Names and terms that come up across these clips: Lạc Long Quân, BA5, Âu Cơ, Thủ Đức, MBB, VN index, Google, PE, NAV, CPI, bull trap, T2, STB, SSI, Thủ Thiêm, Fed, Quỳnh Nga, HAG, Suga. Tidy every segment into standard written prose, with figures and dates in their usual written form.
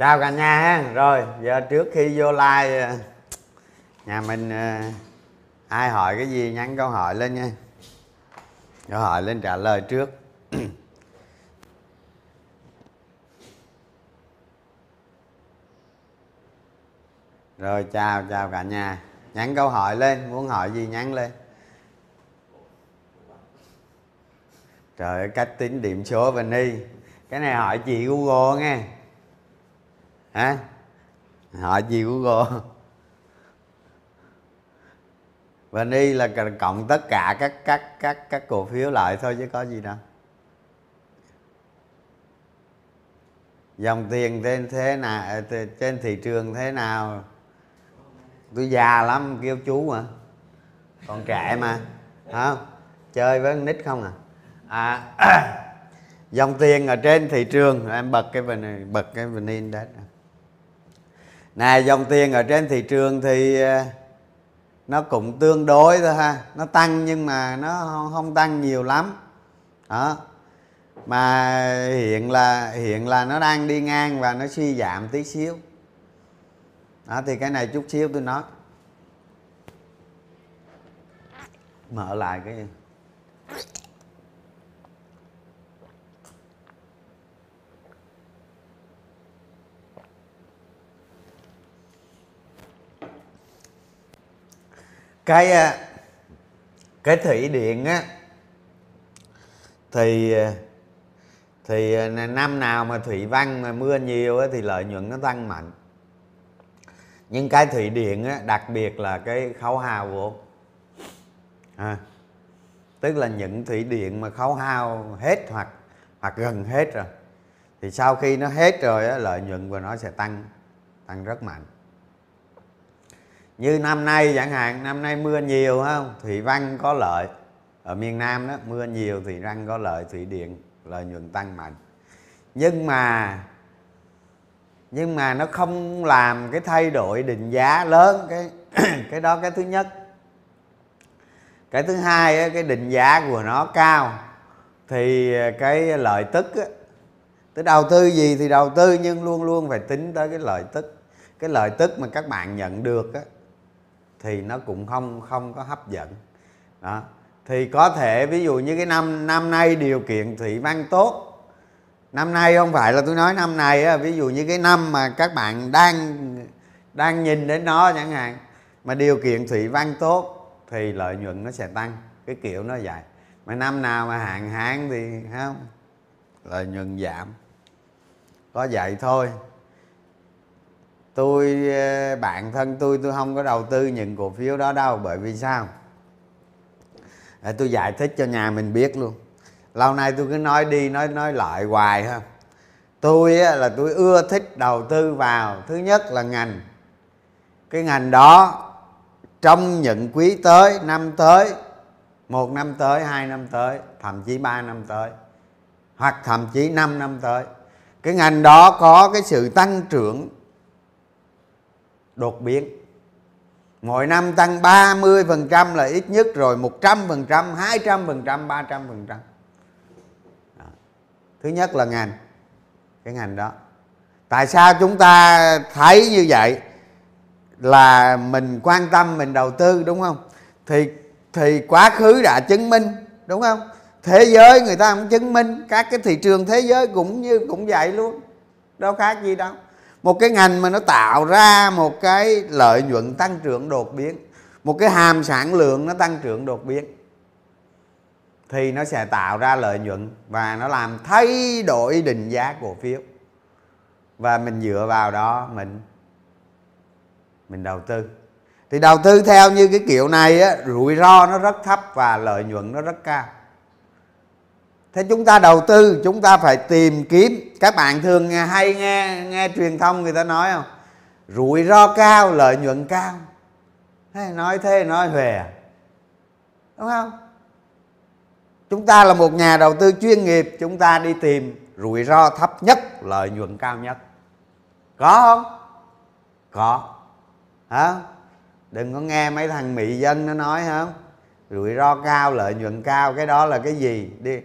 Chào cả nhà. Rồi giờ trước khi vô like nhà mình ai hỏi cái gì nhắn câu hỏi lên nha, câu hỏi lên trả lời trước. Rồi chào cả nhà, nhắn câu hỏi lên, muốn hỏi gì nhắn lên. Trời ơi, cách tính điểm số Vân Y, cái này hỏi chị Google nghe. Hả? Hỏi chị Google. Vân Y là cộng tất cả các cổ phiếu lại thôi chứ có gì đâu. Dòng tiền thế nào trên thị trường thế nào? Tôi già lắm kêu chú mà, còn trẻ mà, hả? Chơi với con nít không à? Dòng tiền ở trên thị trường, em bật cái VN index này. Dòng tiền ở trên thị trường thì nó cũng tương đối thôi ha, nó tăng nhưng mà nó không tăng nhiều lắm đó. Mà hiện là nó đang đi ngang và nó suy giảm tí xíu đó, thì cái này chút xíu tôi nói. Mở lại cái thủy điện á, thì năm nào mà thủy văn mà mưa nhiều á, thì lợi nhuận nó tăng mạnh. Nhưng cái thủy điện á, đặc biệt là cái khấu hao của tức là những thủy điện mà khấu hao hết hoặc gần hết rồi, thì sau khi nó hết rồi á, lợi nhuận của nó sẽ tăng rất mạnh. Như năm nay chẳng hạn, năm nay mưa nhiều không, thủy văn có lợi. Ở miền Nam đó, mưa nhiều thủy văn có lợi, thủy điện lợi nhuận tăng mạnh. Nhưng mà nó không làm cái thay đổi định giá lớn, cái đó cái thứ nhất. Cái thứ hai, cái định giá của nó cao thì cái lợi tức á, tới đầu tư gì thì đầu tư nhưng luôn luôn phải tính tới cái lợi tức. Cái lợi tức mà các bạn nhận được á, thì nó cũng không có hấp dẫn đó. Thì có thể ví dụ như cái năm nay điều kiện thủy văn tốt, năm nay không phải là tôi nói năm này á, ví dụ như cái năm mà các bạn đang nhìn đến nó chẳng hạn, mà điều kiện thủy văn tốt thì lợi nhuận nó sẽ tăng, cái kiểu nó vậy. Mà năm nào mà hạn thì không, lợi nhuận giảm, có vậy thôi. Bản thân tôi không có đầu tư những cổ phiếu đó đâu. Bởi vì sao? Tôi giải thích cho nhà mình biết luôn. Lâu nay tôi cứ nói đi nói lại hoài ha. Tôi ưa thích đầu tư vào, thứ nhất là ngành, cái ngành đó trong những quý tới, năm tới, 1 năm tới, 2 năm tới, thậm chí 3 năm tới, hoặc thậm chí 5 năm tới, cái ngành đó có cái sự tăng trưởng đột biến. Mỗi năm tăng 30% là ít nhất rồi, 100%, 200%, 300%. Đó. Thứ nhất là ngành, cái ngành đó. Tại sao chúng ta thấy như vậy là mình quan tâm, mình đầu tư, đúng không? Thì quá khứ đã chứng minh, đúng không? Thế giới người ta cũng chứng minh, các cái thị trường thế giới cũng vậy luôn. Đâu khác gì đâu. Một cái ngành mà nó tạo ra một cái lợi nhuận tăng trưởng đột biến, một cái hàm sản lượng nó tăng trưởng đột biến, thì nó sẽ tạo ra lợi nhuận và nó làm thay đổi định giá cổ phiếu. Và mình dựa vào đó mình đầu tư. Thì đầu tư theo như cái kiểu này á, rủi ro nó rất thấp và lợi nhuận nó rất cao. Thế chúng ta đầu tư, chúng ta phải tìm kiếm. Các bạn thường hay nghe truyền thông người ta nói không? Rủi ro cao, lợi nhuận cao. Thế nói về, đúng không? Chúng ta là một nhà đầu tư chuyên nghiệp, chúng ta đi tìm rủi ro thấp nhất, lợi nhuận cao nhất. Có không? Có. Hả? Đừng có nghe mấy thằng mỹ dân nó nói không? Rủi ro cao, lợi nhuận cao, cái đó là cái gì? Đi.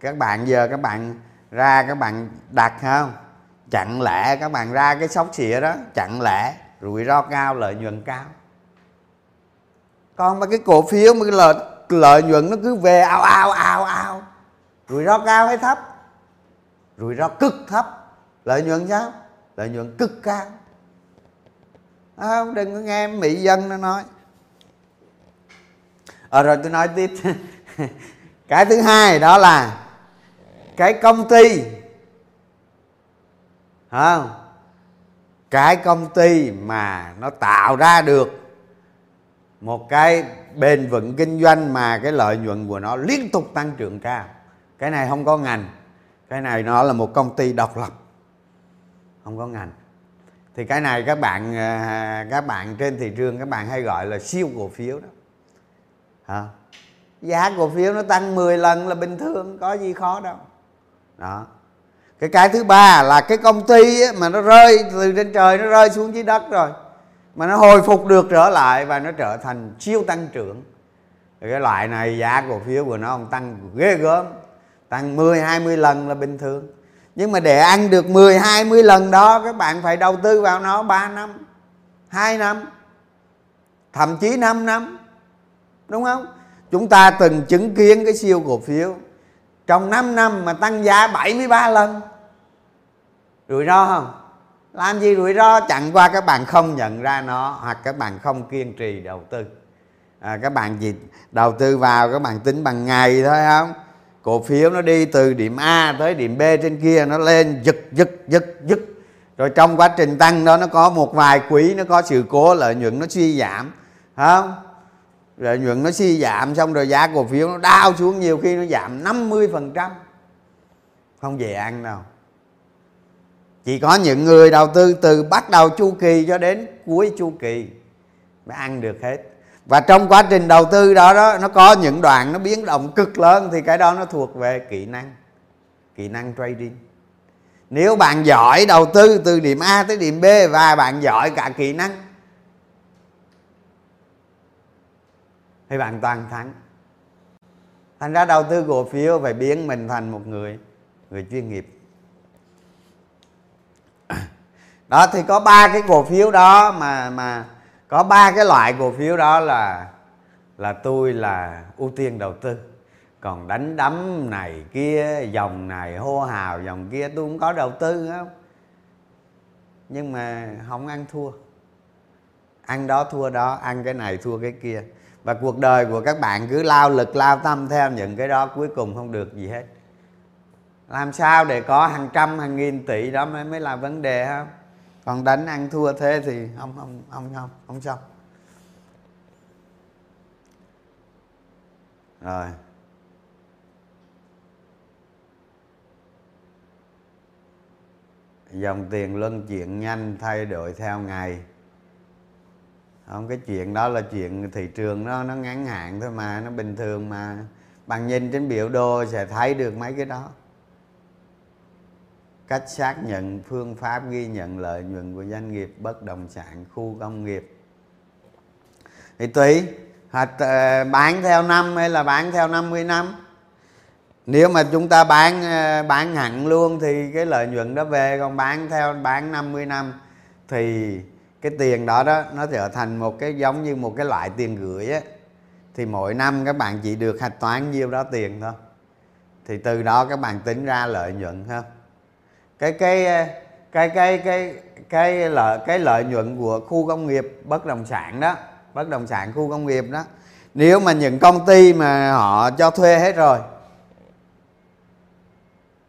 Các bạn giờ các bạn ra các bạn đặt không chặn lẹ các bạn ra cái sóc xịa đó, chặn lẹ, rủi ro cao lợi nhuận cao. Còn mà cái cổ phiếu mà lợi nhuận nó cứ về ao ao, rủi ro cao hay thấp? Rủi ro cực thấp. Lợi nhuận sao? Lợi nhuận cực cao. À, đừng có nghe mỹ dân nó nói. Rồi tôi nói tiếp. Cái thứ hai đó là cái công ty, không, cái công ty mà nó tạo ra được một cái bền vững kinh doanh mà cái lợi nhuận của nó liên tục tăng trưởng cao. Cái này không có ngành, cái này nó là một công ty độc lập, không có ngành. Thì cái này các bạn trên thị trường các bạn hay gọi là siêu cổ phiếu đó. Hả? Giá cổ phiếu nó tăng 10 lần là bình thường, có gì khó đâu. Đó. Cái thứ ba là cái công ty ấy, mà nó rơi từ trên trời nó rơi xuống dưới đất rồi mà nó hồi phục được trở lại và nó trở thành siêu tăng trưởng. Rồi cái loại này giá cổ phiếu của nó không tăng ghê gớm, tăng 10-20 lần là bình thường. Nhưng mà để ăn được 10-20 lần đó các bạn phải đầu tư vào nó 3 năm, 2 năm, thậm chí 5 năm. Đúng không? Chúng ta từng chứng kiến cái siêu cổ phiếu trong 5 năm mà tăng giá 73 lần. Rủi ro không? Làm gì rủi ro, chẳng qua các bạn không nhận ra nó hoặc các bạn không kiên trì đầu tư. Các bạn chỉ đầu tư vào các bạn tính bằng ngày thôi không? Cổ phiếu nó đi từ điểm A tới điểm B trên kia nó lên giật. Rồi trong quá trình tăng đó nó có một vài quý nó có sự cố, lợi nhuận nó suy giảm. Không? Lợi nhuận nó suy giảm xong rồi giá cổ phiếu nó đao xuống, nhiều khi nó giảm 50%. Không dễ ăn đâu. Chỉ có những người đầu tư từ bắt đầu chu kỳ cho đến cuối chu kỳ mới ăn được hết. Và trong quá trình đầu tư đó nó có những đoạn nó biến động cực lớn thì cái đó nó thuộc về kỹ năng trading. Nếu bạn giỏi đầu tư từ điểm A tới điểm B và bạn giỏi cả kỹ năng thì bạn toàn thắng. Thành ra đầu tư cổ phiếu phải biến mình thành một người chuyên nghiệp. Đó thì có ba cái cổ phiếu đó mà có ba cái loại cổ phiếu đó là tôi là ưu tiên đầu tư. Còn đánh đấm này kia, dòng này hô hào dòng kia tôi cũng có đầu tư không? Nhưng mà không ăn thua. Ăn đó thua đó, ăn cái này thua cái kia. Và cuộc đời của các bạn cứ lao lực lao tâm theo những cái đó cuối cùng không được gì hết. Làm sao để có hàng trăm hàng nghìn tỷ đó mới là vấn đề không? Còn đánh ăn thua thế thì không xong. Rồi. Dòng tiền luân chuyển nhanh thay đổi theo ngày. Không, cái chuyện đó là chuyện thị trường nó ngắn hạn thôi mà, nó bình thường mà. Bạn nhìn trên biểu đồ sẽ thấy được mấy cái đó. Cách xác nhận phương pháp ghi nhận lợi nhuận của doanh nghiệp bất động sản, khu công nghiệp. Thì tùy bán theo năm hay là bán theo 50 năm. Nếu mà chúng ta bán hẳn luôn thì cái lợi nhuận đó về, còn bán 50 năm thì cái tiền đó nó trở thành một cái giống như một cái loại tiền gửi á, thì mỗi năm các bạn chỉ được hạch toán nhiêu đó tiền thôi. Thì từ đó các bạn tính ra lợi nhuận ha. Cái lợi nhuận của khu công nghiệp bất động sản khu công nghiệp đó, nếu mà những công ty mà họ cho thuê hết rồi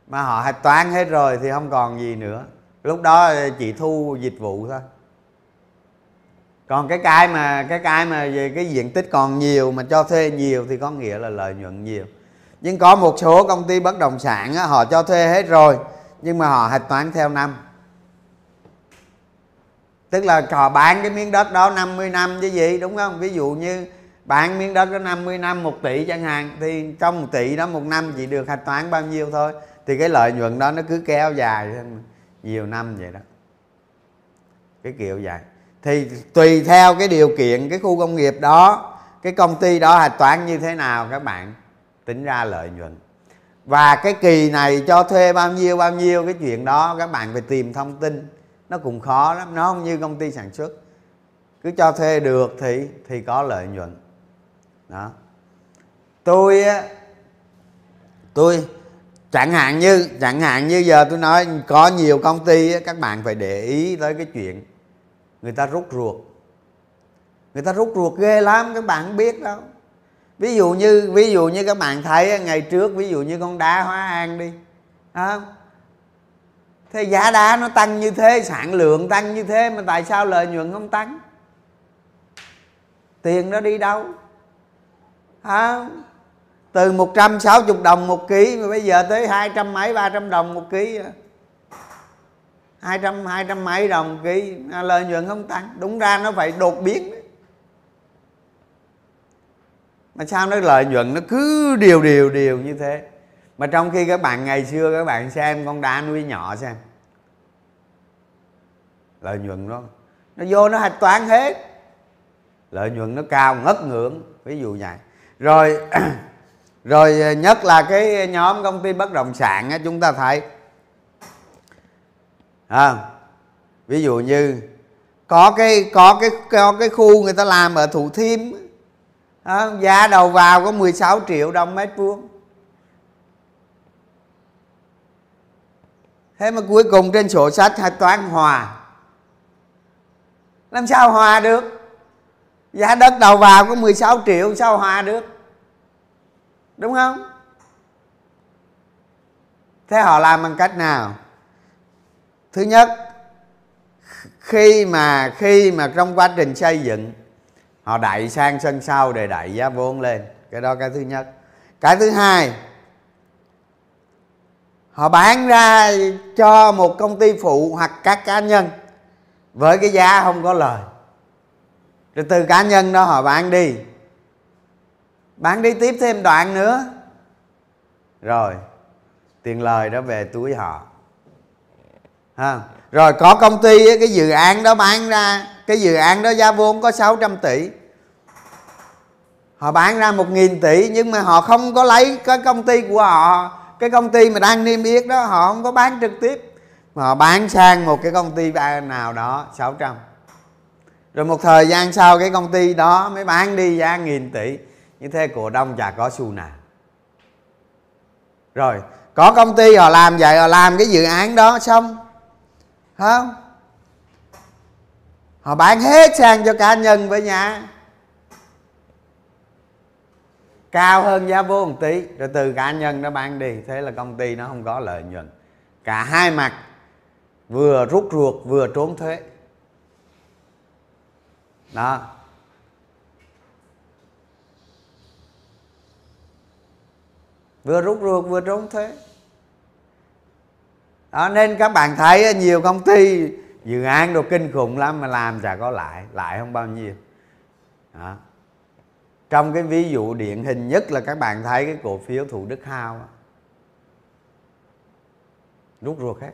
mà họ hạch toán hết rồi thì không còn gì nữa, lúc đó chỉ thu dịch vụ thôi. Còn cái về cái diện tích còn nhiều mà cho thuê nhiều thì có nghĩa là lợi nhuận nhiều. Nhưng có một số công ty bất động sản á, họ cho thuê hết rồi nhưng mà họ hạch toán theo năm. Tức là họ bán cái miếng đất đó 50 năm chứ gì, đúng không? Ví dụ như bán miếng đất đó 50 năm 1 tỷ chẳng hạn, thì trong 1 tỷ đó một năm chỉ được hạch toán bao nhiêu thôi. Thì cái lợi nhuận đó nó cứ kéo dài nhiều năm vậy đó. Cái kiểu vậy. Thì tùy theo cái điều kiện cái khu công nghiệp đó, cái công ty đó hạch toán như thế nào các bạn tính ra lợi nhuận. Và cái kỳ này cho thuê bao nhiêu cái chuyện đó các bạn phải tìm thông tin. Nó cũng khó lắm, nó không như công ty sản xuất. Cứ cho thuê được thì có lợi nhuận. Đó. Tôi chẳng hạn như giờ tôi nói có nhiều công ty các bạn phải để ý tới cái chuyện người ta rút ruột. Người ta rút ruột ghê lắm các bạn không biết đâu. Ví dụ như các bạn thấy ngày trước ví dụ như con đá Hóa An đi. Đó. Thế giá đá nó tăng như thế, sản lượng tăng như thế mà tại sao lợi nhuận không tăng? Tiền nó đi đâu? Hả? Từ 160 đồng một ký mà bây giờ tới 200 mấy 300 đồng một ký. 200 mấy đồng một ký, lợi nhuận không tăng. Đúng ra nó phải đột biến. Mà sao nó lợi nhuận nó cứ điều như thế. Mà trong khi các bạn ngày xưa các bạn xem con đá nuôi nhỏ xem. Lợi nhuận nó vô nó hạch toán hết. Lợi nhuận nó cao ngất ngưỡng, ví dụ vậy. Rồi nhất là cái nhóm công ty bất động sản chúng ta thấy. À, ví dụ như có cái khu người ta làm ở Thủ Thiêm. À, giá đầu vào có 16 triệu đồng mét vuông. Thế mà cuối cùng trên sổ sách hạch toán hòa. Làm sao hòa được? Giá đất đầu vào có 16 triệu sao hòa được? Đúng không? Thế họ làm bằng cách nào? Thứ nhất, khi mà trong quá trình xây dựng họ đẩy sang sân sau để đẩy giá vốn lên. Cái đó cái thứ nhất. Cái thứ hai, họ bán ra cho một công ty phụ hoặc các cá nhân với cái giá không có lời. Rồi từ cá nhân đó họ bán đi tiếp thêm đoạn nữa. Rồi tiền lời đó về túi họ. Ha. Rồi có công ty ấy, cái dự án đó bán ra, cái dự án đó giá vốn có 600 tỷ. Họ bán ra 1.000 tỷ nhưng mà họ không có lấy cái công ty của họ. Cái công ty mà đang niêm yết đó họ không có bán trực tiếp mà họ bán sang một cái công ty nào đó 600. Rồi một thời gian sau cái công ty đó mới bán đi giá 1.000 tỷ. Như thế cổ đông chả có xu nào. Rồi có công ty họ làm vậy, họ làm cái dự án đó xong không? Họ bán hết sang cho cá nhân với nhà cao hơn giá vốn một tí. Rồi từ cá nhân nó bán đi. Thế là công ty nó không có lợi nhuận. Cả hai mặt, vừa rút ruột vừa trốn thuế. Đó. Vừa rút ruột vừa trốn thuế. Đó, nên các bạn thấy nhiều công ty dự án đồ kinh khủng lắm mà làm chả có lại không bao nhiêu. Đó. Trong cái ví dụ điển hình nhất là các bạn thấy cái cổ phiếu Thủ Đức Hao rút ruột hết.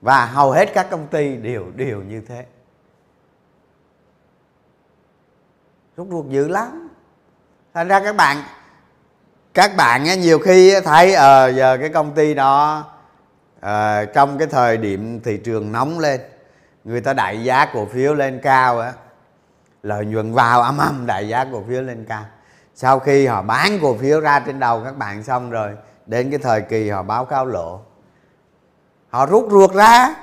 Và hầu hết các công ty đều như thế. Rút ruột dữ lắm. Thành ra các bạn nhiều khi thấy giờ cái công ty đó trong cái thời điểm thị trường nóng lên, người ta đẩy giá cổ phiếu lên cao á, lợi nhuận vào âm đẩy giá cổ phiếu lên cao. Sau khi họ bán cổ phiếu ra trên đầu các bạn xong rồi, đến cái thời kỳ họ báo cáo lỗ, họ rút ruột ra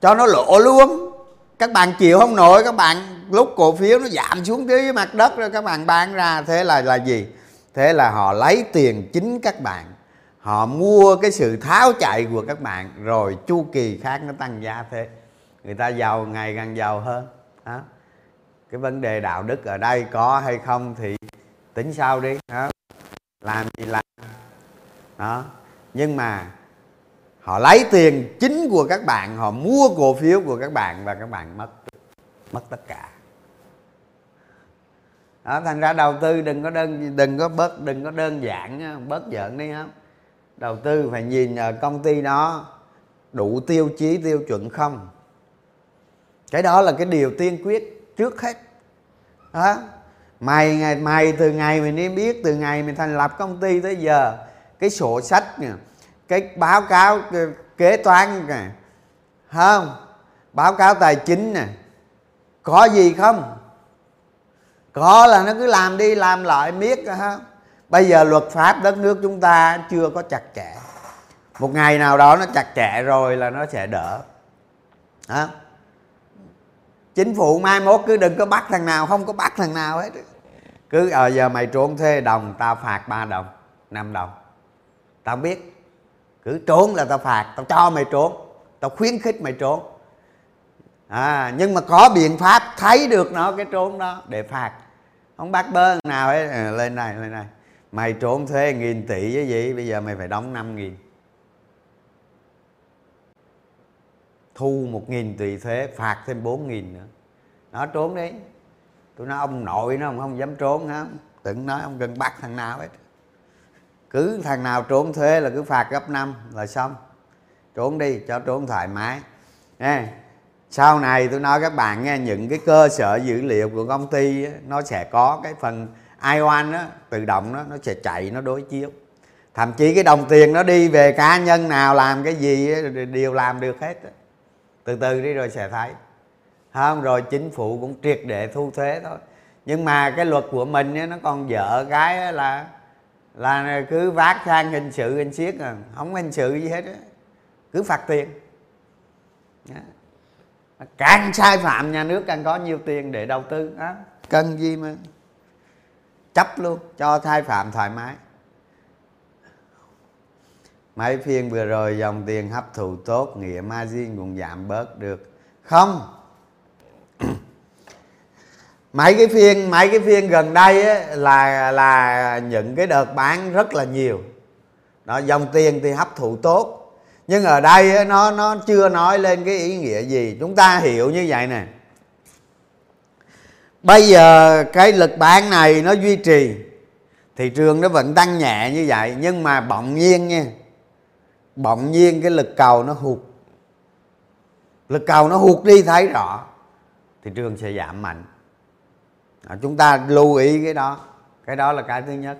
cho nó lỗ luôn. Các bạn chịu không nổi, các bạn lúc cổ phiếu nó giảm xuống dưới mặt đất rồi các bạn bán ra. Thế là gì? Thế là họ lấy tiền chính các bạn, họ mua cái sự tháo chạy của các bạn. Rồi chu kỳ khác nó tăng giá thế, người ta giàu ngày càng giàu hơn. Đó. Cái vấn đề đạo đức ở đây có hay không thì tính sau đi. Đó. Làm gì làm. Đó. Nhưng mà họ lấy tiền chính của các bạn, họ mua cổ phiếu của các bạn và các bạn mất tất cả. Đó, thành ra đầu tư đừng có đơn giản, bớt giỡn đi không. Đầu tư phải nhìn công ty đó đủ tiêu chí tiêu chuẩn không. Cái đó là cái điều tiên quyết trước hết. Đó. mày từ ngày mình đi biết, từ ngày mình thành lập công ty tới giờ, cái sổ sách nè, cái báo cáo kế toán nè, không, báo cáo tài chính nè, có gì không? Có là nó cứ làm đi làm lại miết. Bây giờ luật pháp đất nước chúng ta chưa có chặt chẽ. Một ngày nào đó nó chặt chẽ rồi là nó sẽ đỡ. Hả? Chính phủ mai mốt cứ đừng có bắt thằng nào, không có bắt thằng nào hết. Cứ giờ mày trốn thuê đồng, tao phạt 3 đồng, 5 đồng. Tao không biết. Cứ trốn là tao phạt, tao cho mày trốn, tao khuyến khích mày trốn. Nhưng mà có biện pháp thấy được nó cái trốn đó để phạt. Không bắt bớ nào ấy, lên này. Mày trốn thuê 1.000 tỷ với gì, bây giờ mày phải đóng 5.000. Thu 1.000 tỷ thuế, phạt thêm 4.000 nữa. Nó trốn đi. Tôi nói ông nội nó không dám trốn hả? Tưởng nói ông cần bắt thằng nào hết. Cứ thằng nào trốn thuế là cứ phạt gấp 5 là xong. Trốn đi, cho trốn thoải mái. Nè, sau này tôi nói các bạn nghe, những cái cơ sở dữ liệu của công ty á, nó sẽ có cái phần I1 đó, tự động đó, nó sẽ chạy, nó đối chiếu. Thậm chí cái đồng tiền nó đi về cá nhân nào làm cái gì á, đều làm được hết á. Từ từ đi rồi sẽ thấy. Không, rồi chính phủ cũng triệt để thu thuế thôi. Nhưng mà cái luật của mình á, nó còn dở cái á, là cứ vác sang hình sự hình siết à. Không hình sự gì hết á. Cứ phạt tiền đó. Càng sai phạm nhà nước càng có nhiều tiền để đầu tư đó. Cần gì mà chấp luôn, cho sai phạm thoải mái. Mấy phiên vừa rồi dòng tiền hấp thụ tốt, nghĩa margin cũng giảm bớt được không? Mấy cái phiên gần đây ấy, là những cái đợt bán rất là nhiều đó, dòng tiền thì hấp thụ tốt. Nhưng ở đây nó chưa nói lên cái ý nghĩa gì. Chúng ta hiểu như vậy nè. Bây giờ cái lực bán này nó duy trì, thị trường nó vẫn tăng nhẹ như vậy. Nhưng mà bỗng nhiên nha, bỗng nhiên cái lực cầu nó hụt. Lực cầu nó hụt đi thấy rõ, thị trường sẽ giảm mạnh. Chúng ta lưu ý cái đó. Cái đó là cái thứ nhất.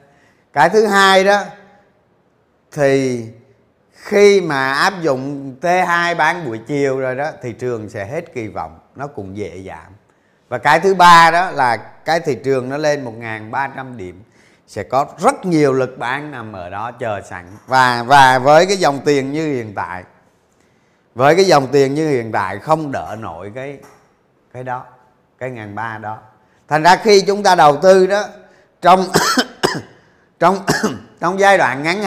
Cái thứ hai đó, thì khi mà áp dụng T2 bán buổi chiều rồi đó, thị trường sẽ hết kỳ vọng, nó cũng dễ giảm. Và cái thứ ba đó là cái thị trường nó lên 1.300 điểm, sẽ có rất nhiều lực bán nằm ở đó chờ sẵn. Và với cái dòng tiền như hiện tại, không đỡ nổi cái đó, cái 1.300 đó. Thành ra khi chúng ta đầu tư đó, trong giai đoạn ngắn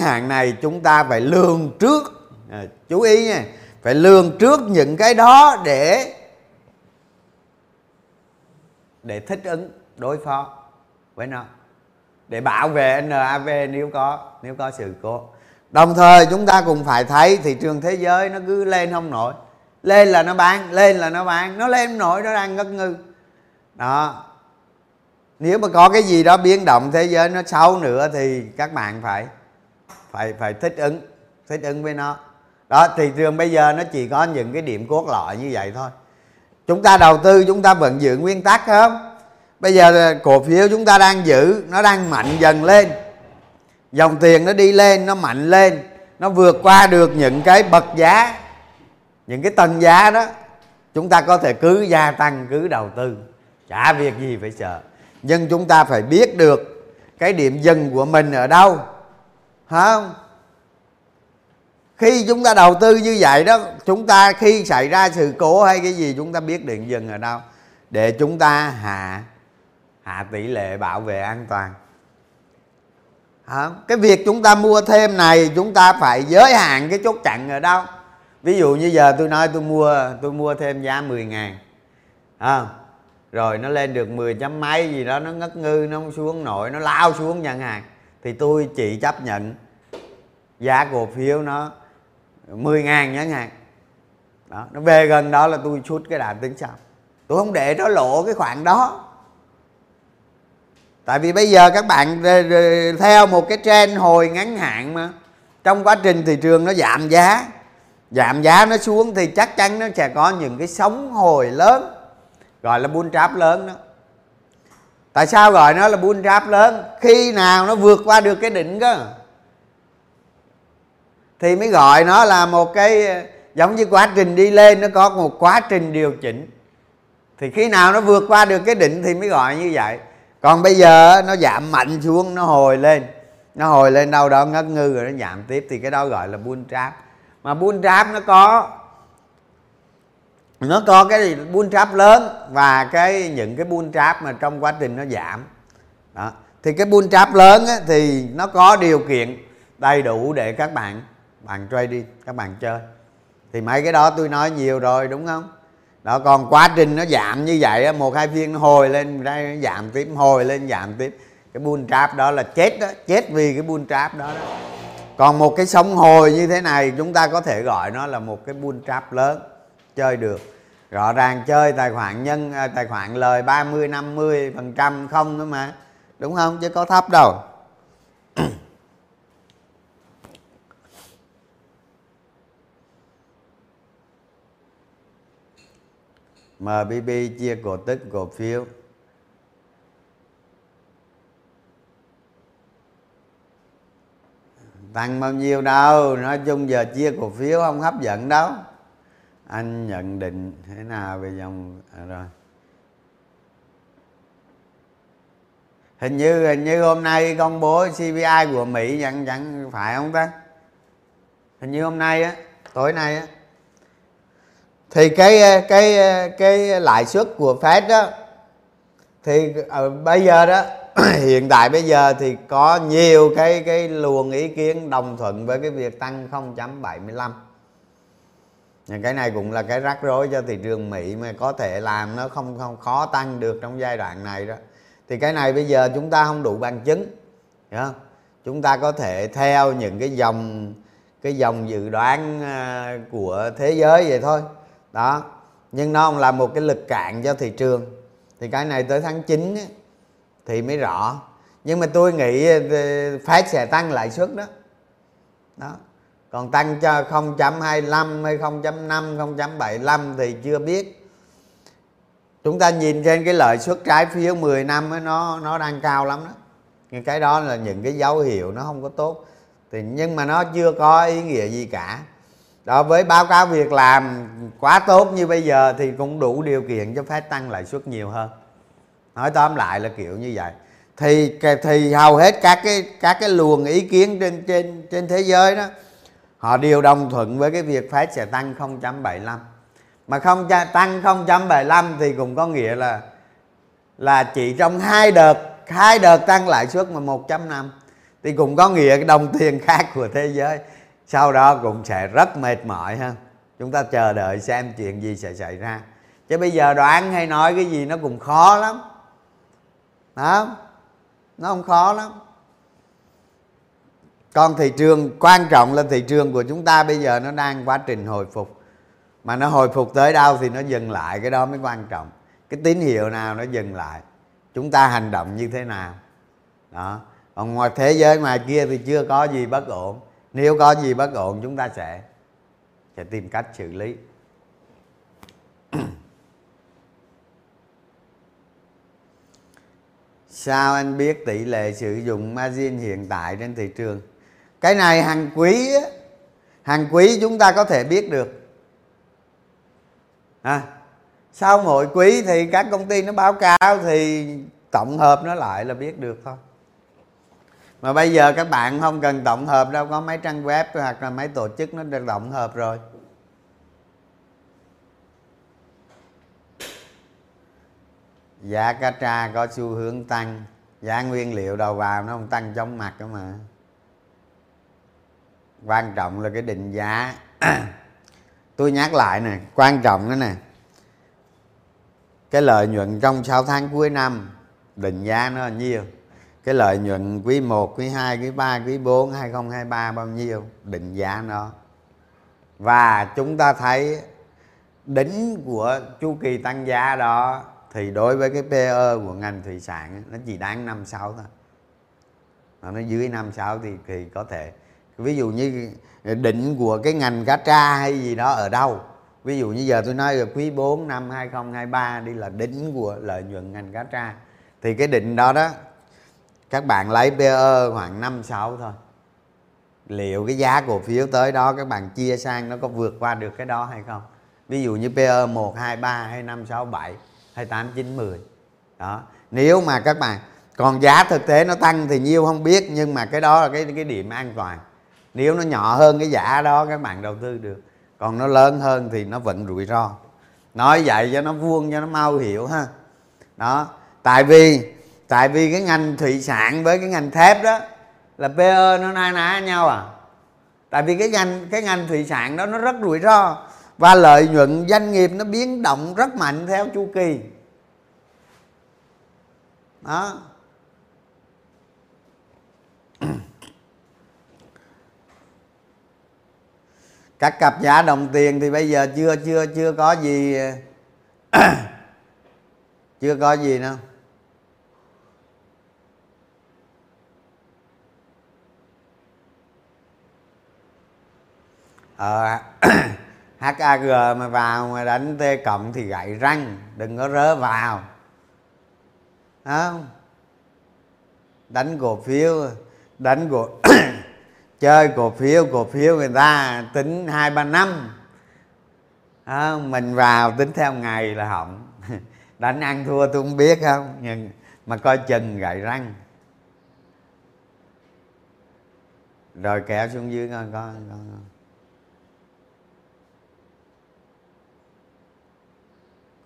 hạn này, chúng ta phải lường trước, chú ý nha, phải lường trước những cái đó để thích ứng, đối phó với nó, để bảo vệ NAV nếu có sự cố. Đồng thời chúng ta cũng phải thấy thị trường thế giới nó cứ lên không nổi, lên là nó bán, nó lên không nổi, nó đang ngất ngư đó. Nếu mà có cái gì đó biến động thế giới nó xấu nữa thì các bạn phải thích ứng với nó. Đó, thị trường bây giờ nó chỉ có những cái điểm cốt lõi như vậy thôi. Chúng ta đầu tư chúng ta vẫn giữ nguyên tắc không? Bây giờ cổ phiếu chúng ta đang giữ, nó đang mạnh dần lên. Dòng tiền nó đi lên, nó mạnh lên, nó vượt qua được những cái bậc giá, những cái tầng giá đó. Chúng ta có thể cứ gia tăng, cứ đầu tư, chả việc gì phải sợ. Nhưng chúng ta phải biết được cái điểm dừng của mình ở đâu, không? Khi chúng ta đầu tư như vậy đó, chúng ta khi xảy ra sự cố hay cái gì, chúng ta biết điểm dừng ở đâu để chúng ta hạ tỷ lệ bảo vệ an toàn. Không? Cái việc chúng ta mua thêm này, chúng ta phải giới hạn cái chốt chặn ở đâu. Ví dụ như giờ tôi nói tôi mua thêm giá 10.000, không? Rồi nó lên được 10 chấm mấy gì đó, nó ngất ngư, nó không xuống nổi, nó lao xuống nhận hàng. Thì tôi chỉ chấp nhận giá cổ phiếu nó 10.000 nhận hàng đó. Nó về gần đó là tôi sút cái đà tính sau. Tôi không để nó lộ cái khoảng đó. Tại vì bây giờ các bạn theo một cái trend hồi ngắn hạn mà. Trong quá trình thị trường nó giảm giá nó xuống thì chắc chắn nó sẽ có những cái sóng hồi lớn. gọi là bull trap lớn đó. Tại sao gọi nó là bull trap lớn? Khi nào nó vượt qua được cái đỉnh đó thì mới gọi nó là một cái, giống như quá trình đi lên nó có một quá trình điều chỉnh, thì khi nào nó vượt qua được cái đỉnh thì mới gọi như vậy. Còn bây giờ nó giảm mạnh xuống, nó hồi lên, nó hồi lên đâu đó ngất ngư rồi nó giảm tiếp, thì cái đó gọi là bull trap. Mà bull trap nó có cái bull trap lớn và cái những cái bull trap mà trong quá trình nó giảm đó. Thì cái bull trap lớn á, thì nó có điều kiện đầy đủ để các bạn trade đi, các bạn chơi, thì mấy cái đó tôi nói nhiều rồi đúng không? Đó, còn quá trình nó giảm như vậy, một hai phiên nó hồi lên đây nó giảm tiếp, hồi lên giảm tiếp, cái bull trap đó là chết đó, chết vì cái bull trap đó, đó. Còn một cái sóng hồi như thế này chúng ta có thể gọi nó là một cái bull trap lớn, chơi được. Rõ ràng chơi tài khoản nhân, tài khoản lời 30-50% không nữa mà, đúng không? Chứ có thấp đâu. MBB chia cổ tức cổ phiếu. Tăng bao nhiêu đâu, nói chung giờ chia cổ phiếu không hấp dẫn đâu. Anh nhận định thế nào về dòng rồi? Hình như hôm nay công bố CPI của Mỹ chẳng phải không ta? Hình như hôm nay á, tối nay á, thì cái lãi suất của Fed đó thì bây giờ đó, hiện tại bây giờ thì có nhiều cái luồng ý kiến đồng thuận với cái việc tăng 0.75. Cái này cũng là cái rắc rối cho thị trường Mỹ mà có thể làm nó không khó tăng được trong giai đoạn này đó. Thì cái này bây giờ chúng ta không đủ bằng chứng, hiểu không? Chúng ta có thể theo những cái dòng dự đoán của thế giới vậy thôi đó, nhưng nó không là một cái lực cản cho thị trường. Thì cái này tới tháng 9 ấy, thì mới rõ, nhưng mà tôi nghĩ Fed sẽ tăng lãi suất đó. Đó, còn tăng cho 0.25 hay 0.5, 0.75 thì chưa biết. Chúng ta nhìn trên cái lợi suất trái phiếu 10 năm ấy, nó đang cao lắm đó. Nhưng cái đó là những cái dấu hiệu nó không có tốt. Thì nhưng mà nó chưa có ý nghĩa gì cả. Đó, với báo cáo việc làm quá tốt như bây giờ thì cũng đủ điều kiện cho Fed tăng lãi suất nhiều hơn. Nói tóm lại là kiểu như vậy. Thì hầu hết các cái luồng ý kiến trên thế giới đó, họ đều đồng thuận với cái việc Fed sẽ tăng 0.75. Mà không tăng 0.75 thì cũng có nghĩa là chỉ trong hai đợt tăng lãi suất mà 1.5, thì cũng có nghĩa cái đồng tiền khác của thế giới sau đó cũng sẽ rất mệt mỏi ha. Chúng ta chờ đợi xem chuyện gì sẽ xảy ra, chứ bây giờ đoán hay nói cái gì nó cũng khó lắm. Đó, nó không khó lắm. Còn thị trường, quan trọng là thị trường của chúng ta bây giờ nó đang quá trình hồi phục. Mà nó hồi phục tới đâu thì nó dừng lại, cái đó mới quan trọng. Cái tín hiệu nào nó dừng lại, chúng ta hành động như thế nào. Đó, còn ngoài thế giới ngoài kia thì chưa có gì bất ổn. Nếu có gì bất ổn chúng ta sẽ tìm cách xử lý. Sao anh biết tỷ lệ sử dụng margin hiện tại trên thị trường? Cái này hàng quý chúng ta có thể biết được. À, sau mỗi quý thì các công ty nó báo cáo thì tổng hợp nó lại là biết được thôi. Mà bây giờ các bạn không cần tổng hợp đâu, có mấy trang web hoặc là mấy tổ chức nó được tổng hợp rồi. Giá cá tra có xu hướng tăng, giá nguyên liệu đầu vào nó không tăng chóng mặt cơ mà. Quan trọng là cái định giá. Tôi nhắc lại nè, quan trọng đó nè, cái lợi nhuận trong 6 tháng cuối năm định giá nó là nhiêu, cái lợi nhuận quý 1, quý 2, quý 3, quý 4, 2023 bao nhiêu, định giá nó. Và chúng ta thấy đỉnh của chu kỳ tăng giá đó thì đối với cái PE của ngành thủy sản nó chỉ đáng 5-6 thôi. Nó dưới 5-6 thì có thể. Ví dụ như đỉnh của cái ngành cá tra hay gì đó ở đâu Ví dụ như giờ tôi nói quý 4 năm 2023 đi là đỉnh của lợi nhuận ngành cá tra, thì cái định đó đó các bạn lấy PE khoảng 5-6 thôi. Liệu cái giá cổ phiếu tới đó các bạn chia sang nó có vượt qua được cái đó hay không? Ví dụ như PE 1, 2, 3 hay 5, 6, 7 hay 8, 9, 10 đó. Nếu mà các bạn còn giá thực tế nó tăng thì nhiêu không biết, nhưng mà cái đó là cái điểm an toàn. Nếu nó nhỏ hơn cái giá đó các bạn đầu tư được, còn nó lớn hơn thì nó vẫn rủi ro. Nói vậy cho nó vuông cho nó mau hiểu ha. Đó, tại vì cái ngành thủy sản với cái ngành thép đó là PE nó na ná nhau à. Tại vì cái ngành thủy sản đó nó rất rủi ro và lợi nhuận doanh nghiệp nó biến động rất mạnh theo chu kỳ. Đó. Các cặp giá đồng tiền thì bây giờ chưa có gì chưa có gì đâu. HAG mà vào mà đánh T cộng thì gãy răng, đừng có rớ vào. Không? Đánh cổ phiếu, chơi cổ phiếu người ta tính 2-3 năm. À, mình vào tính theo ngày là hỏng. Đánh ăn thua tôi không biết không, nhưng mà coi chừng gãy răng. Rồi kéo xuống dưới con.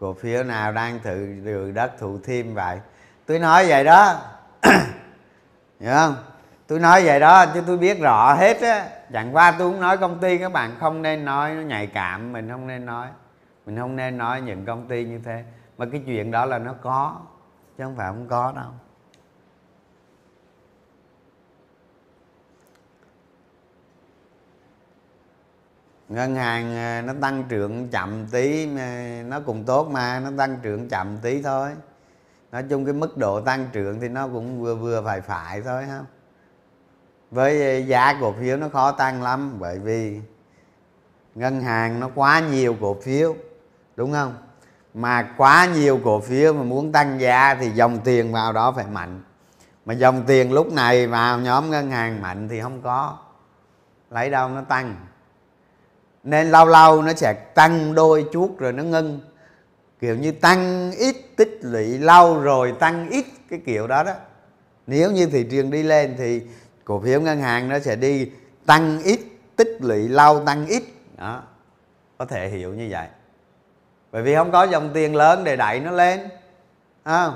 Cổ phiếu nào đang thử đường đất Thủ Thiêm vậy? Tôi nói vậy đó. Hiểu không? Tôi nói vậy đó chứ tôi biết rõ hết á. Chẳng qua tôi cũng nói công ty các bạn không nên nói, nó nhạy cảm, mình không nên nói. Mình không nên nói những công ty như thế. Mà cái chuyện đó là nó có, chứ không phải không có đâu. Ngân hàng nó tăng trưởng chậm tí, nó cũng tốt mà, nó tăng trưởng chậm tí thôi. Nói chung cái mức độ tăng trưởng thì nó cũng vừa phải thôi ha. Với giá cổ phiếu nó khó tăng lắm, bởi vì ngân hàng nó quá nhiều cổ phiếu, đúng không? Mà quá nhiều cổ phiếu mà muốn tăng giá thì dòng tiền vào đó phải mạnh. Mà dòng tiền lúc này vào nhóm ngân hàng mạnh thì không có, lấy đâu nó tăng. Nên lâu lâu nó sẽ tăng đôi chút rồi nó ngưng. Kiểu như tăng ít, tích lũy lâu rồi tăng ít, cái kiểu đó đó. Nếu như thị trường đi lên thì cổ phiếu ngân hàng nó sẽ đi tăng ít, tích lũy lâu tăng ít đó. Có thể hiểu như vậy. Bởi vì không có dòng tiền lớn để đẩy nó lên à.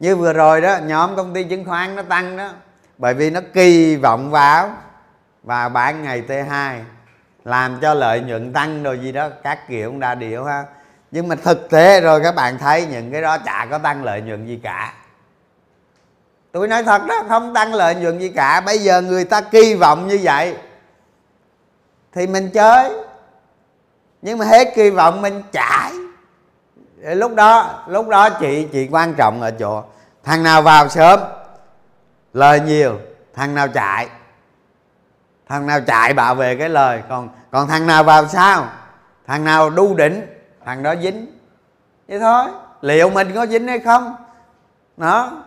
Như vừa rồi đó, nhóm công ty chứng khoán nó tăng đó, bởi vì nó kỳ vọng vào và bán ngày T2 làm cho lợi nhuận tăng rồi gì đó, các kiểu cũng đa điệu ha. Nhưng mà thực tế rồi các bạn thấy những cái đó chả có tăng lợi nhuận gì cả. Tôi nói thật đó, không tăng lợi nhuận gì cả. Bây giờ người ta kỳ vọng như vậy thì mình chơi, nhưng mà hết kỳ vọng mình chạy. Lúc đó chị quan trọng ở chỗ thằng nào vào sớm lời nhiều, thằng nào chạy. Thằng nào chạy bảo vệ cái lời, còn thằng nào vào sau, thằng nào đu đỉnh, thằng đó dính. Vậy thôi, liệu mình có dính hay không? Đó.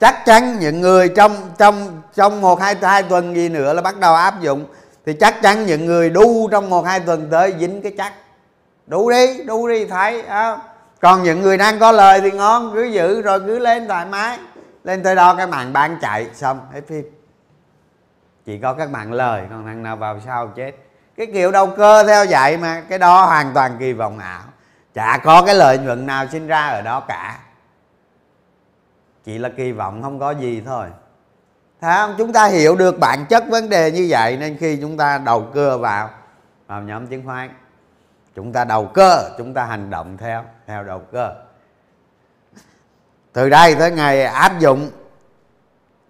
Chắc chắn những người trong 1-2 tuần gì nữa là bắt đầu áp dụng, thì chắc chắn những người đu trong 1-2 tuần tới dính cái chắc. Đu đi thấy đó. Còn những người đang có lời thì ngon, cứ giữ rồi cứ lên thoải mái. Lên tới đó cái màn bán chạy xong hết phim. Chỉ có các bạn lời, còn thằng nào vào sau chết. Cái kiểu đầu cơ theo vậy mà, cái đó hoàn toàn kỳ vọng ảo. Chả có cái lợi nhuận nào sinh ra ở đó cả. Chỉ là kỳ vọng không có gì thôi. Thấy không? Chúng ta hiểu được bản chất vấn đề như vậy, nên khi chúng ta đầu cơ vào nhóm chứng khoán, chúng ta đầu cơ, chúng ta hành động theo đầu cơ. Từ đây tới ngày áp dụng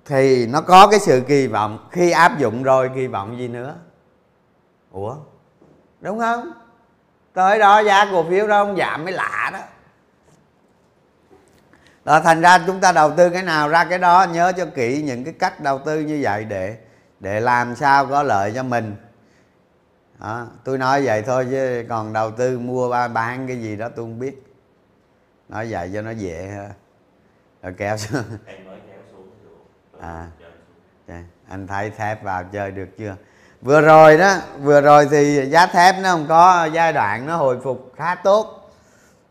thì nó có cái sự kỳ vọng. Khi áp dụng rồi kỳ vọng gì nữa? Ủa? Đúng không? Tới đó giá cổ phiếu đó không giảm mới lạ đó. Đó, thành ra chúng ta đầu tư cái nào ra cái đó. Nhớ cho kỹ những cái cách đầu tư như vậy để làm sao có lợi cho mình Đó, tôi nói vậy thôi chứ còn đầu tư mua bán cái gì đó tôi không biết. Nói vậy cho nó dễ ha. Rồi kéo xuống. Em mới kéo xuống. Anh thấy thép vào chơi được chưa? Vừa rồi đó, vừa rồi thì giá thép nó không có giai đoạn nó hồi phục khá tốt.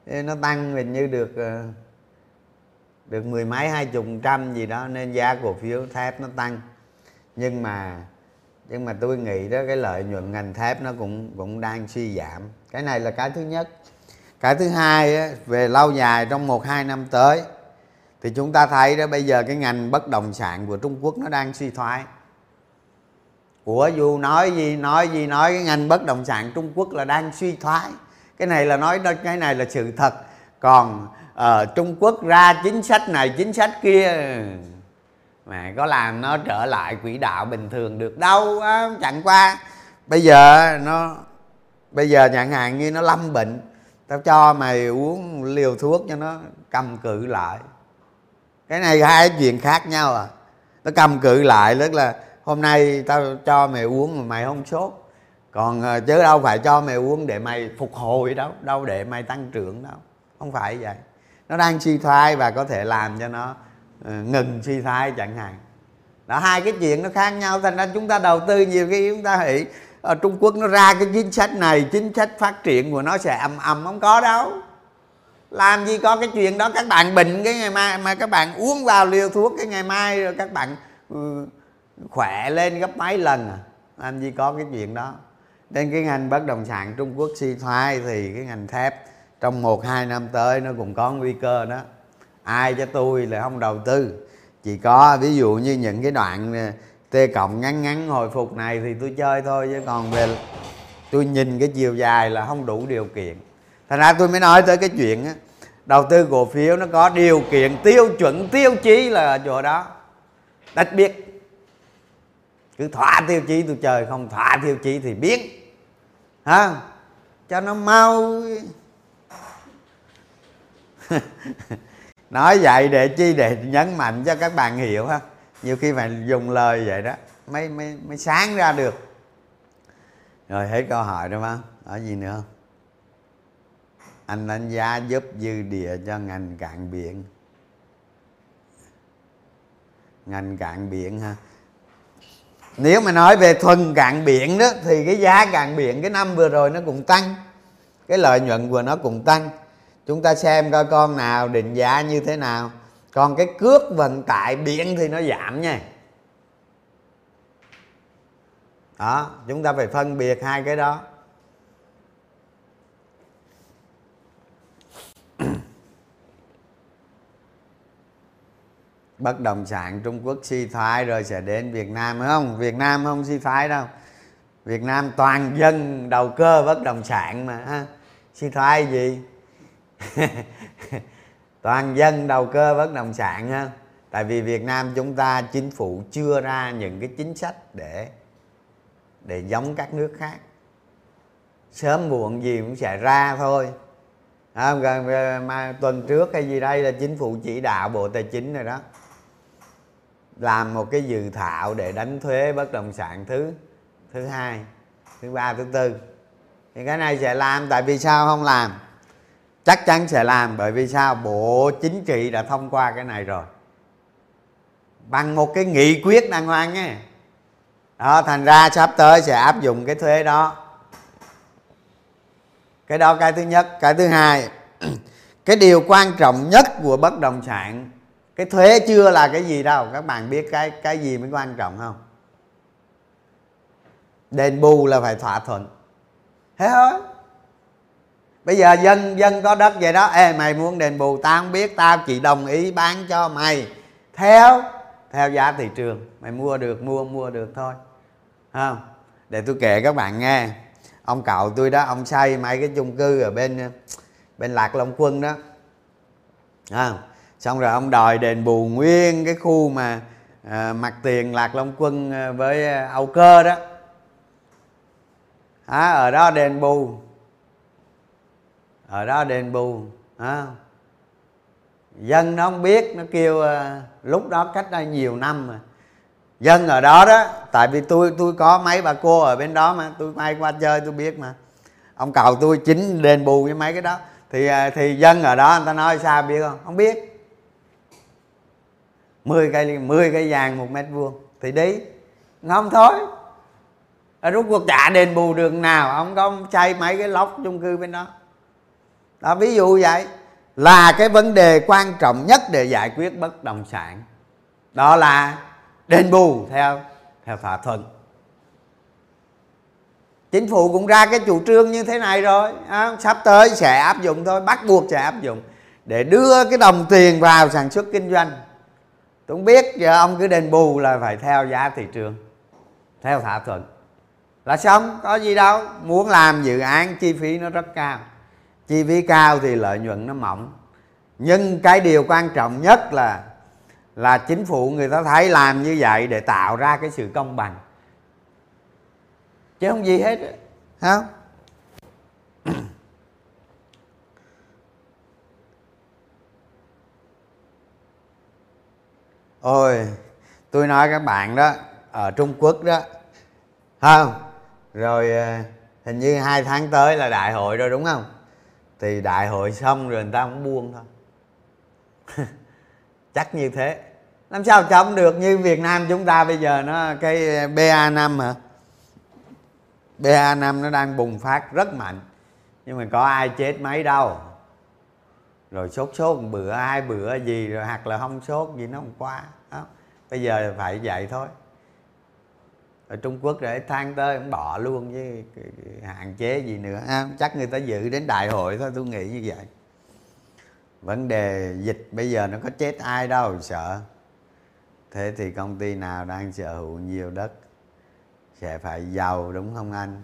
Nó tăng hình như được 10 mấy 20% gì đó nên giá cổ phiếu thép nó tăng. Nhưng mà tôi nghĩ đó, cái lợi nhuận ngành thép nó cũng đang suy giảm. Cái này là cái thứ nhất. Cái thứ hai á, về lâu dài trong 1-2 năm tới thì chúng ta thấy đó, bây giờ cái ngành bất động sản của Trung Quốc nó đang suy thoái. Ủa dù nói cái ngành bất động sản Trung Quốc là đang suy thoái. Cái này là cái này là sự thật. Còn ở Trung Quốc ra chính sách này chính sách kia, mà có làm nó trở lại quỹ đạo bình thường được đâu á, chẳng qua bây giờ chẳng hạn như nó lâm bệnh, tao cho mày uống liều thuốc cho nó cầm cự lại. Cái này hai chuyện khác nhau à. Nó cầm cự lại tức là hôm nay tao cho mày uống mà mày không sốt, còn chứ đâu phải cho mày uống để mày phục hồi đâu, đâu để mày tăng trưởng đâu, không phải vậy. Nó đang suy thoái và có thể làm cho nó ngừng suy thoái chẳng hạn. Đó, hai cái chuyện nó khác nhau, thành ra chúng ta đầu tư nhiều khi chúng ta hãy ở Trung Quốc nó ra cái chính sách này, chính sách phát triển của nó sẽ ầm, không có đâu. Làm gì có cái chuyện đó, các bạn bệnh cái ngày mai mà các bạn uống vào liều thuốc cái ngày mai rồi các bạn khỏe lên gấp mấy lần à. Làm gì có cái chuyện đó. Nên cái ngành bất động sản Trung Quốc suy thoái thì cái ngành thép trong 1-2 năm tới nó cũng có nguy cơ đó. Ai cho tôi là không đầu tư. Chỉ có ví dụ như những cái đoạn T cộng ngắn hồi phục này thì tôi chơi thôi, chứ còn về tôi nhìn cái chiều dài là không đủ điều kiện. Thành ra tôi mới nói tới cái chuyện đó, đầu tư cổ phiếu nó có điều kiện, tiêu chuẩn, tiêu chí là chỗ đó. Đặc biệt cứ thỏa tiêu chí tôi chơi, không thỏa tiêu chí thì biến hả, cho nó mau. Nói vậy để chi, để nhấn mạnh cho các bạn hiểu ha. Nhiều khi phải dùng lời vậy đó mới sáng ra được. Rồi hết câu hỏi đúng không? Có gì nữa không? Anh đánh giá giúp dư địa cho ngành cạn biển. Ngành cạn biển ha. Nếu mà nói về thuần cạn biển đó thì cái giá cạn biển cái năm vừa rồi nó cũng tăng, cái lợi nhuận của nó cũng tăng. Chúng ta xem coi con nào định giá như thế nào. Còn cái cước vận tải biển thì nó giảm nha. Đó, chúng ta phải phân biệt hai cái đó. Bất động sản Trung Quốc suy thoái rồi sẽ đến Việt Nam, phải không? Việt Nam không suy thoái đâu. Việt Nam toàn dân đầu cơ bất động sản mà ha. Suy thoái gì? Toàn dân đầu cơ bất động sản ha. Tại vì Việt Nam chúng ta chính phủ chưa ra những cái chính sách để giống các nước khác. Sớm muộn gì cũng sẽ ra thôi. À, mà tuần trước hay gì đây là chính phủ chỉ đạo Bộ Tài chính rồi đó, làm một cái dự thảo để đánh thuế bất động sản thứ hai, thứ ba, thứ tư. Thì cái này sẽ làm, tại vì sao không làm? Chắc chắn sẽ làm, bởi vì sao? Bộ Chính trị đã thông qua cái này rồi bằng một cái nghị quyết đàng hoàng nghe. Đó, thành ra sắp tới sẽ áp dụng cái thuế đó. Cái đó cái thứ nhất. Cái thứ hai, cái điều quan trọng nhất của bất động sản, cái thuế chưa là cái gì đâu. Các bạn biết cái gì mới quan trọng không? Đền bù là phải thỏa thuận. Thế thôi. Bây giờ dân có đất vậy đó, ê mày muốn đền bù tao không biết, tao chỉ đồng ý bán cho mày theo giá thị trường, mày mua được mua, không mua được thôi. Không, để tôi kể các bạn nghe. Ông cậu tôi đó, ông xây mấy cái chung cư ở bên Lạc Long Quân đó. À, xong rồi ông đòi đền bù nguyên cái khu mà mặt tiền Lạc Long Quân với Âu Cơ đó. À, ở đó đền bù à. Dân nó không biết, nó kêu lúc đó cách đây nhiều năm mà dân ở đó đó. Tại vì tôi có mấy bà cô ở bên đó mà tôi may qua chơi tôi biết mà. Ông cậu tôi chính đền bù với mấy cái đó. Thì dân ở đó người ta nói sao biết không? Không biết. 10 cây vàng 1 mét vuông thì đi. Ngon thôi. Rút cuộc đã đền bù đường nào. Ông có xây mấy cái lốc chung cư bên đó. Đó, ví dụ vậy. Là cái vấn đề quan trọng nhất để giải quyết bất động sản, đó là đền bù theo thỏa thuận. Chính phủ cũng ra cái chủ trương như thế này rồi, sắp tới sẽ áp dụng thôi, bắt buộc sẽ áp dụng để đưa cái đồng tiền vào sản xuất kinh doanh. Tôi không biết giờ ông cứ đền bù là phải theo giá thị trường, theo thỏa thuận là xong, có gì đâu. Muốn làm dự án chi phí nó rất cao, chi phí cao thì lợi nhuận nó mỏng. Nhưng cái điều quan trọng nhất là chính phủ người ta thấy làm như vậy để tạo ra cái sự công bằng, chứ không gì hết, không? Ôi, tôi nói các bạn đó, ở Trung Quốc đó, không? Rồi hình như 2 tháng tới là đại hội rồi đúng không? Thì đại hội xong rồi người ta cũng buông thôi. Chắc như thế. Làm sao chống được như Việt Nam chúng ta bây giờ nó cái BA5 hả? BA5 nó đang bùng phát rất mạnh. Nhưng mà có ai chết mấy đâu. Rồi sốt một bữa, 2 bữa gì rồi hoặc là không sốt gì nó không qua. Đó. Bây giờ phải vậy thôi. Ở Trung Quốc để than tới cũng bỏ luôn với hạn chế gì nữa. Chắc người ta giữ đến đại hội thôi, tôi nghĩ như vậy. Vấn đề dịch bây giờ nó có chết ai đâu sợ. Thế thì công ty nào đang sở hữu nhiều đất sẽ phải giàu đúng không anh?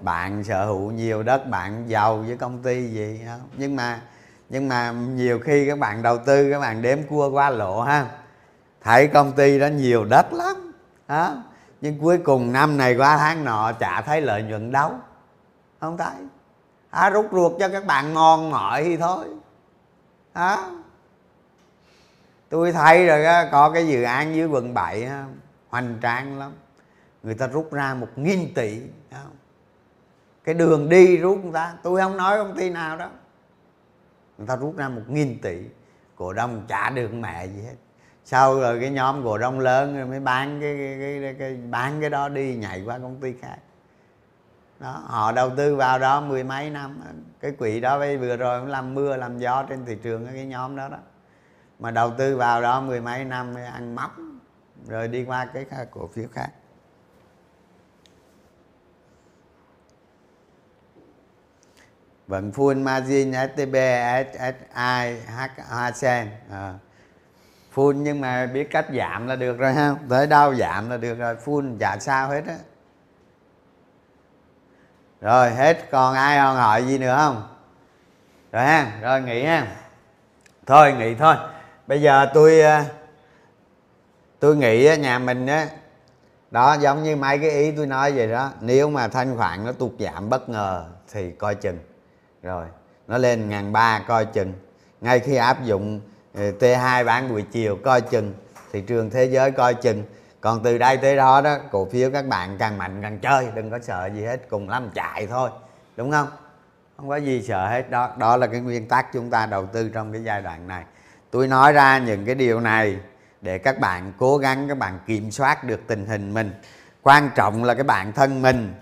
Bạn sở hữu nhiều đất bạn giàu với công ty gì không? Nhưng mà nhiều khi các bạn đầu tư các bạn đếm cua qua lộ ha. Thấy công ty đó nhiều đất lắm. Đó. Nhưng cuối cùng năm này qua tháng nọ chả thấy lợi nhuận đâu, không thấy. Rút ruột cho các bạn ngon ngỏi thì thôi. Đó. Tôi thấy rồi đó, có cái dự án dưới quận 7 đó, hoành tráng lắm. Người ta rút ra 1.000 tỷ đó. Cái đường đi rút người ta, tôi không nói công ty nào đó. Người ta rút ra 1.000 tỷ. Cổ đông chả được mẹ gì hết. Sau rồi cái nhóm cổ đông lớn rồi mới bán cái đó đi, nhảy qua công ty khác. Đó, họ đầu tư vào đó 10 mấy năm. Cái quỹ đó vừa rồi cũng làm mưa làm gió trên thị trường cái nhóm đó đó. Mà đầu tư vào đó 10 mấy năm mới ăn móc, rồi đi qua cái cổ phiếu khác. Vẫn full margin STB, SSI, Hoa Sen. Full nhưng mà biết cách giảm là được rồi ha. Tới đâu giảm là được rồi. Full chả sao hết á. Rồi hết, còn ai còn hỏi gì nữa không? Rồi ha, rồi nghỉ ha. Thôi nghỉ thôi. Bây giờ tôi nghĩ nhà mình á. Đó giống như mấy cái ý tôi nói vậy đó. Nếu mà thanh khoản nó tụt giảm bất ngờ thì coi chừng. Rồi nó lên 1.300 coi chừng. Ngay khi áp dụng T2 bán buổi chiều coi chừng, thị trường thế giới coi chừng. Còn từ đây tới đó đó, cổ phiếu các bạn càng mạnh càng chơi, đừng có sợ gì hết, cùng lắm chạy thôi, đúng không? Không có gì sợ hết đó, đó là cái nguyên tắc chúng ta đầu tư trong cái giai đoạn này. Tôi nói ra những cái điều này để các bạn cố gắng các bạn kiểm soát được tình hình mình. Quan trọng là cái bản thân mình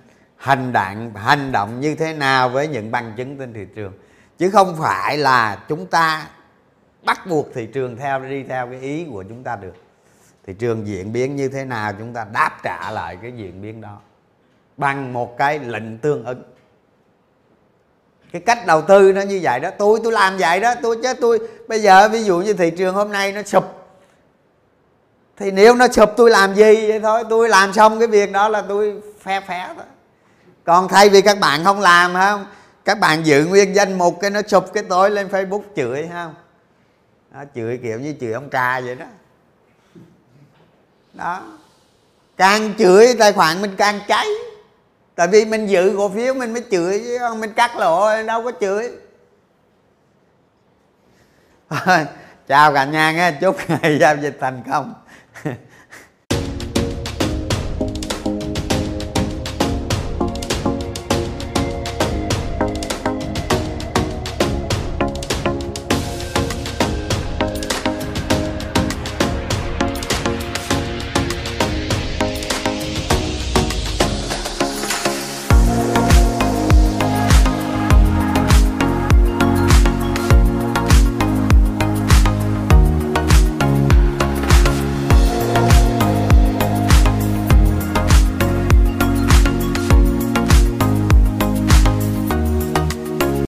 hành động như thế nào với những bằng chứng trên thị trường, chứ không phải là chúng ta bắt buộc thị trường đi theo cái ý của chúng ta được. Thị trường diễn biến như thế nào chúng ta đáp trả lại cái diễn biến đó bằng một cái lệnh tương ứng. Cái cách đầu tư nó như vậy đó. Tôi làm vậy đó. Tôi bây giờ ví dụ như thị trường hôm nay nó sụp, thì nếu nó sụp tôi làm gì vậy thôi. Tôi làm xong cái việc đó là tôi phé thôi. Còn thay vì các bạn không làm không, các bạn giữ nguyên danh mục, cái nó sụp cái tối lên Facebook chửi không. Đó, chửi kiểu như chửi ông trà vậy đó. Đó, càng chửi tài khoản mình càng cháy. Tại vì mình giữ cổ phiếu mình mới chửi, chứ mình cắt lỗ đâu có chửi. Chào cả nhà nghe, chúc ngày giao dịch thành công.